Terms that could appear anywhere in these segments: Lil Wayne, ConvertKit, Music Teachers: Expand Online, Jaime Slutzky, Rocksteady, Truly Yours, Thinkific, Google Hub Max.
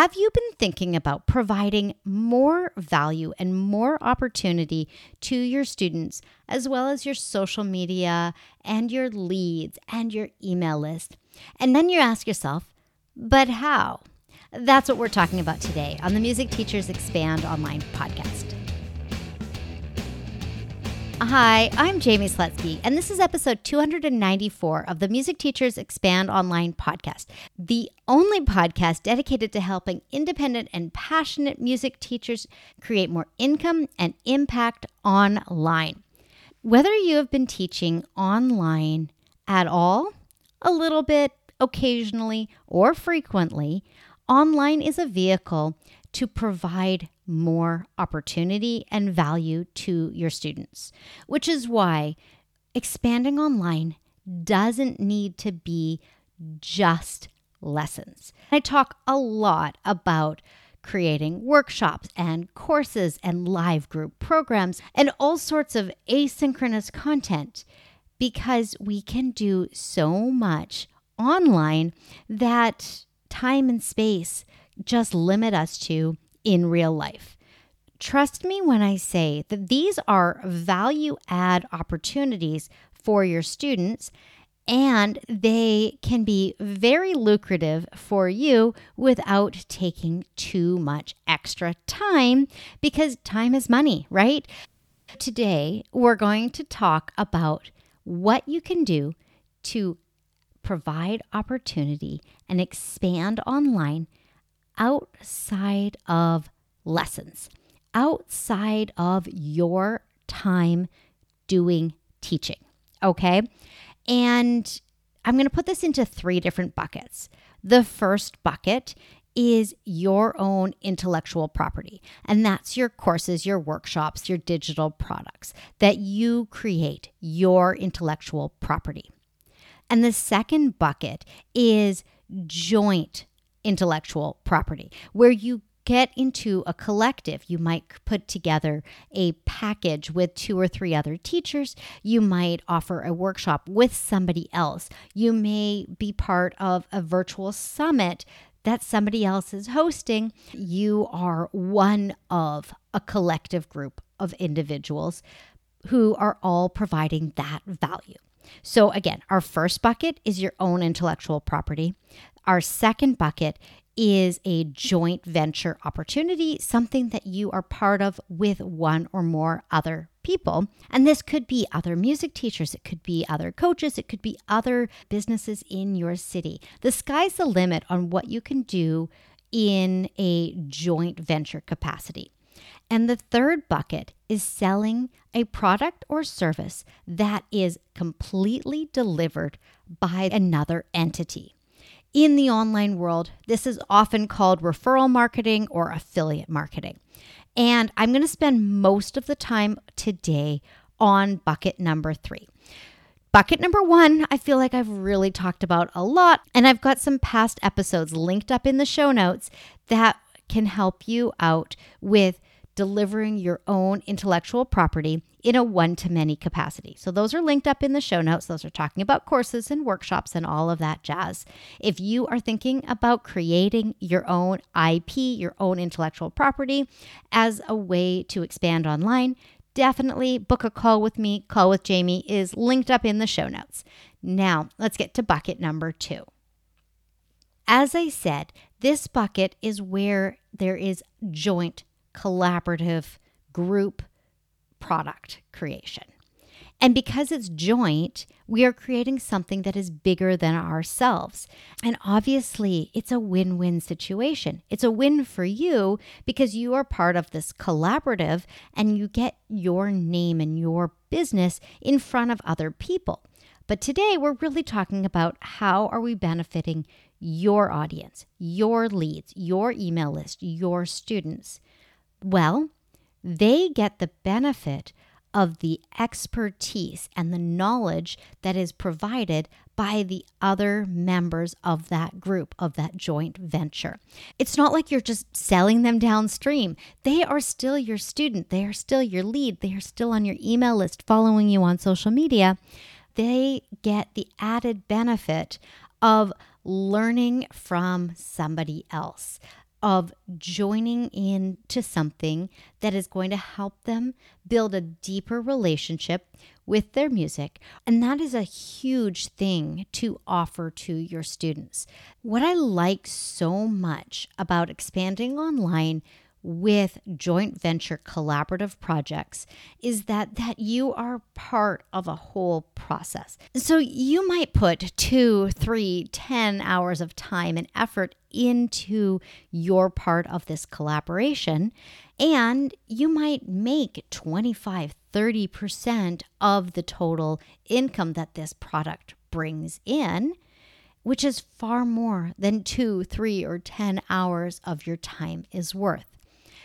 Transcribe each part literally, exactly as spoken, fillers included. Have you been thinking about providing more value and more opportunity to your students, as well as your social media and your leads and your email list? And then you ask yourself, but how? That's what we're talking about today on the Music Teachers Expand Online podcast. Hi, I'm Jaime Slutzky, and this is episode two hundred ninety-four of the Music Teachers Expand Online podcast, the only podcast dedicated to helping independent and passionate music teachers create more income and impact online. Whether you have been teaching online at all, a little bit, occasionally, or frequently, online is a vehicle to provide more opportunity and value to your students, which is why expanding online doesn't need to be just lessons. I talk a lot about creating workshops and courses and live group programs and all sorts of asynchronous content, because we can do so much online that time and space just limit us to in real life. Trust me when I say that these are value add opportunities for your students, and they can be very lucrative for you without taking too much extra time, because time is money, right? Today, we're going to talk about what you can do to provide opportunity and expand online outside of lessons, outside of your time doing teaching, okay? And I'm going to put this into three different buckets. The first bucket is your own intellectual property, and that's your courses, your workshops, your digital products that you create, your intellectual property. And the second bucket is joint intellectual property, where you get into a collective. You might put together a package with two or three other teachers. You might offer a workshop with somebody else. You may be part of a virtual summit that somebody else is hosting. You are one of a collective group of individuals who are all providing that value. So again, our first bucket is your own intellectual property. Our second bucket is a joint venture opportunity, something that you are part of with one or more other people. And this could be other music teachers, it could be other coaches, it could be other businesses in your city. The sky's the limit on what you can do in a joint venture capacity. And the third bucket is selling a product or service that is completely delivered by another entity. In the online world, this is often called referral marketing or affiliate marketing. And I'm going to spend most of the time today on bucket number three. Bucket number one, I feel like I've really talked about a lot, and I've got some past episodes linked up in the show notes that can help you out with delivering your own intellectual property in a one-to-many capacity. So those are linked up in the show notes. Those are talking about courses and workshops and all of that jazz. If you are thinking about creating your own I P, your own intellectual property as a way to expand online, definitely book a call with me. Call with Jaime is linked up in the show notes. Now let's get to bucket number two. As I said, this bucket is where there is joint collaborative group product creation. And because it's joint, we are creating something that is bigger than ourselves. And obviously, it's a win-win situation. It's a win for you because you are part of this collaborative and you get your name and your business in front of other people. But today, we're really talking about how are we benefiting your audience, your leads, your email list, your students. Well, they get the benefit of the expertise and the knowledge that is provided by the other members of that group, of that joint venture. It's not like you're just selling them downstream. They are still your student. They are still your lead. They are still on your email list, following you on social media. They get the added benefit of learning from somebody else, of joining in to something that is going to help them build a deeper relationship with their music. And that is a huge thing to offer to your students. What I like so much about expanding online with joint venture collaborative projects is that that you are part of a whole process. So you might put two, three, ten hours of time and effort into your part of this collaboration, and you might make twenty-five, thirty percent of the total income that this product brings in, which is far more than two, three, or ten hours of your time is worth.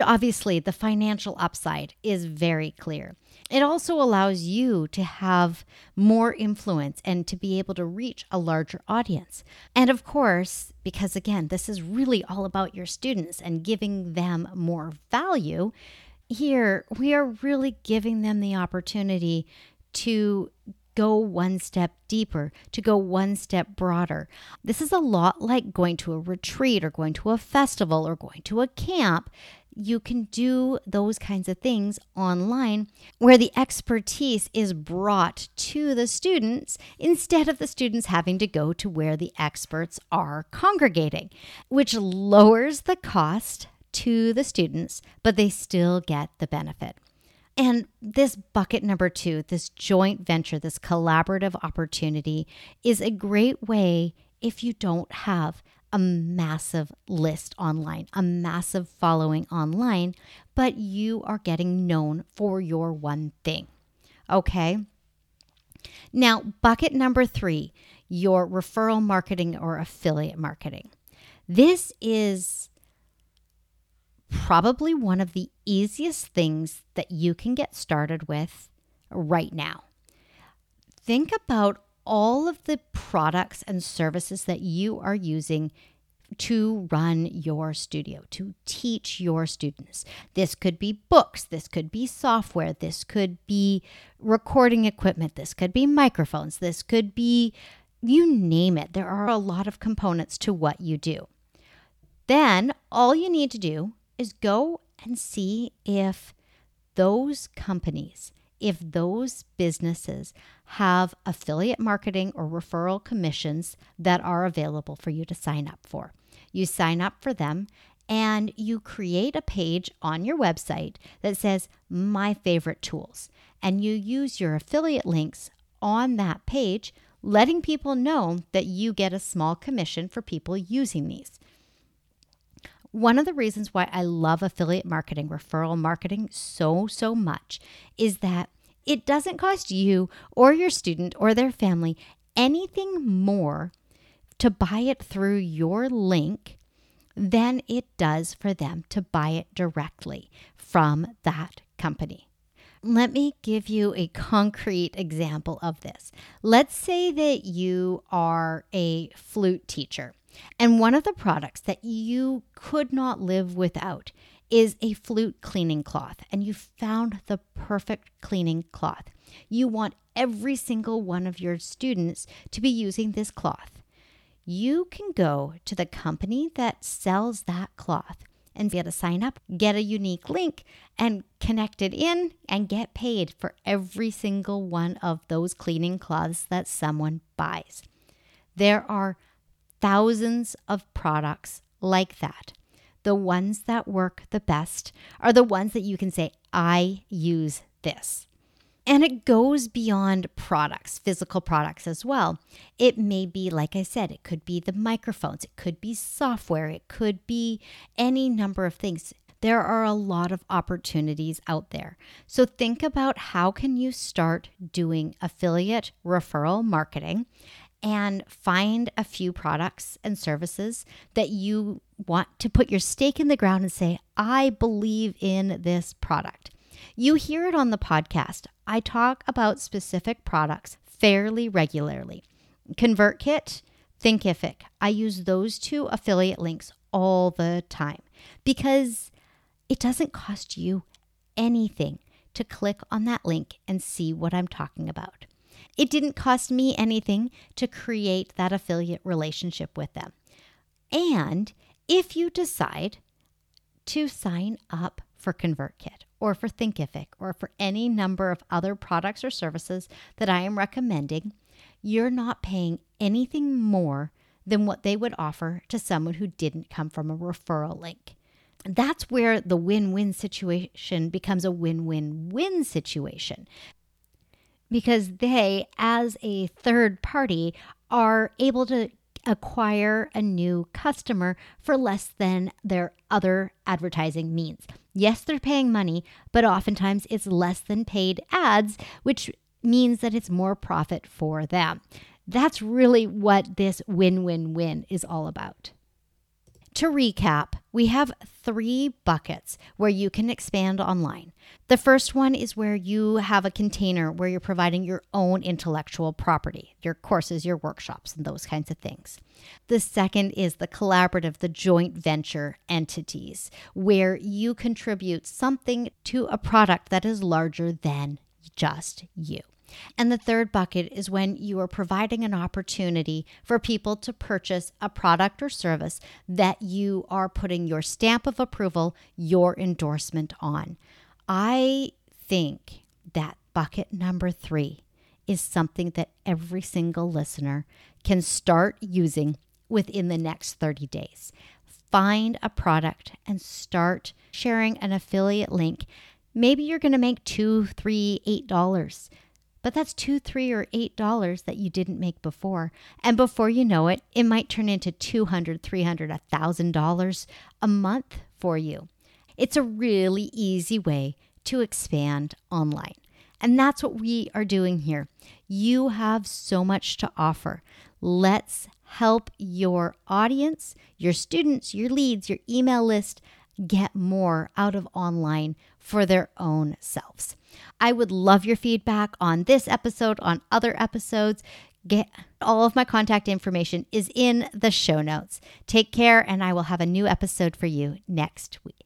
Obviously, the financial upside is very clear. It also allows you to have more influence and to be able to reach a larger audience. And of course, because again, this is really all about your students and giving them more value, here we are really giving them the opportunity to go one step deeper, to go one step broader. This is a lot like going to a retreat or going to a festival or going to a camp. You can do those kinds of things online where the expertise is brought to the students instead of the students having to go to where the experts are congregating, which lowers the cost to the students, but they still get the benefit. And this bucket number two, this joint venture, this collaborative opportunity is a great way if you don't have a massive list online, a massive following online, but you are getting known for your one thing. Okay. Now, bucket number three, your referral marketing or affiliate marketing. This is probably one of the easiest things that you can get started with right now. Think about all of the products and services that you are using to run your studio, to teach your students. This could be books, this could be software, this could be recording equipment, this could be microphones, this could be, you name it. There are a lot of components to what you do. Then all you need to do is go and see if those companies, if those businesses have affiliate marketing or referral commissions that are available for you to sign up for. You sign up for them and you create a page on your website that says my favorite tools, and you use your affiliate links on that page, letting people know that you get a small commission for people using these. One of the reasons why I love affiliate marketing, referral marketing so, so much is that it doesn't cost you or your student or their family anything more to buy it through your link than it does for them to buy it directly from that company. Let me give you a concrete example of this. Let's say that you are a flute teacher. And one of the products that you could not live without is a flute cleaning cloth, and you found the perfect cleaning cloth. You want every single one of your students to be using this cloth. You can go to the company that sells that cloth and get a sign up, get a unique link, and connect it in and get paid for every single one of those cleaning cloths that someone buys. There are thousands of products like that. The ones that work the best are the ones that you can say, I use this. And it goes beyond products, physical products as well. It may be, like I said, it could be the microphones, it could be software, it could be any number of things. There are a lot of opportunities out there. So think about how can you start doing affiliate referral marketing and find a few products and services that you want to put your stake in the ground and say, I believe in this product. You hear it on the podcast. I talk about specific products fairly regularly. ConvertKit, Thinkific. I use those two affiliate links all the time because it doesn't cost you anything to click on that link and see what I'm talking about. It didn't cost me anything to create that affiliate relationship with them. And if you decide to sign up for ConvertKit or for Thinkific or for any number of other products or services that I am recommending, you're not paying anything more than what they would offer to someone who didn't come from a referral link. That's where the win-win situation becomes a win-win-win situation, because they, as a third party, are able to acquire a new customer for less than their other advertising means. Yes, they're paying money, but oftentimes it's less than paid ads, which means that it's more profit for them. That's really what this win-win-win is all about. To recap, we have three buckets where you can expand online. The first one is where you have a container where you're providing your own intellectual property, your courses, your workshops, and those kinds of things. The second is the collaborative, the joint venture entities, where you contribute something to a product that is larger than just you. And the third bucket is when you are providing an opportunity for people to purchase a product or service that you are putting your stamp of approval, your endorsement on. I think that bucket number three is something that every single listener can start using within the next thirty days. Find a product and start sharing an affiliate link. Maybe you're going to make two, three, eight dollars. But that's two, three, or eight dollars that you didn't make before. And before you know it, it might turn into two hundred dollars, three hundred dollars, one thousand dollars a month for you. It's a really easy way to expand online. And that's what we are doing here. You have so much to offer. Let's help your audience, your students, your leads, your email list get more out of online for their own selves. I would love your feedback on this episode, on other episodes. Get all of my contact information is in the show notes. Take care, and I will have a new episode for you next week.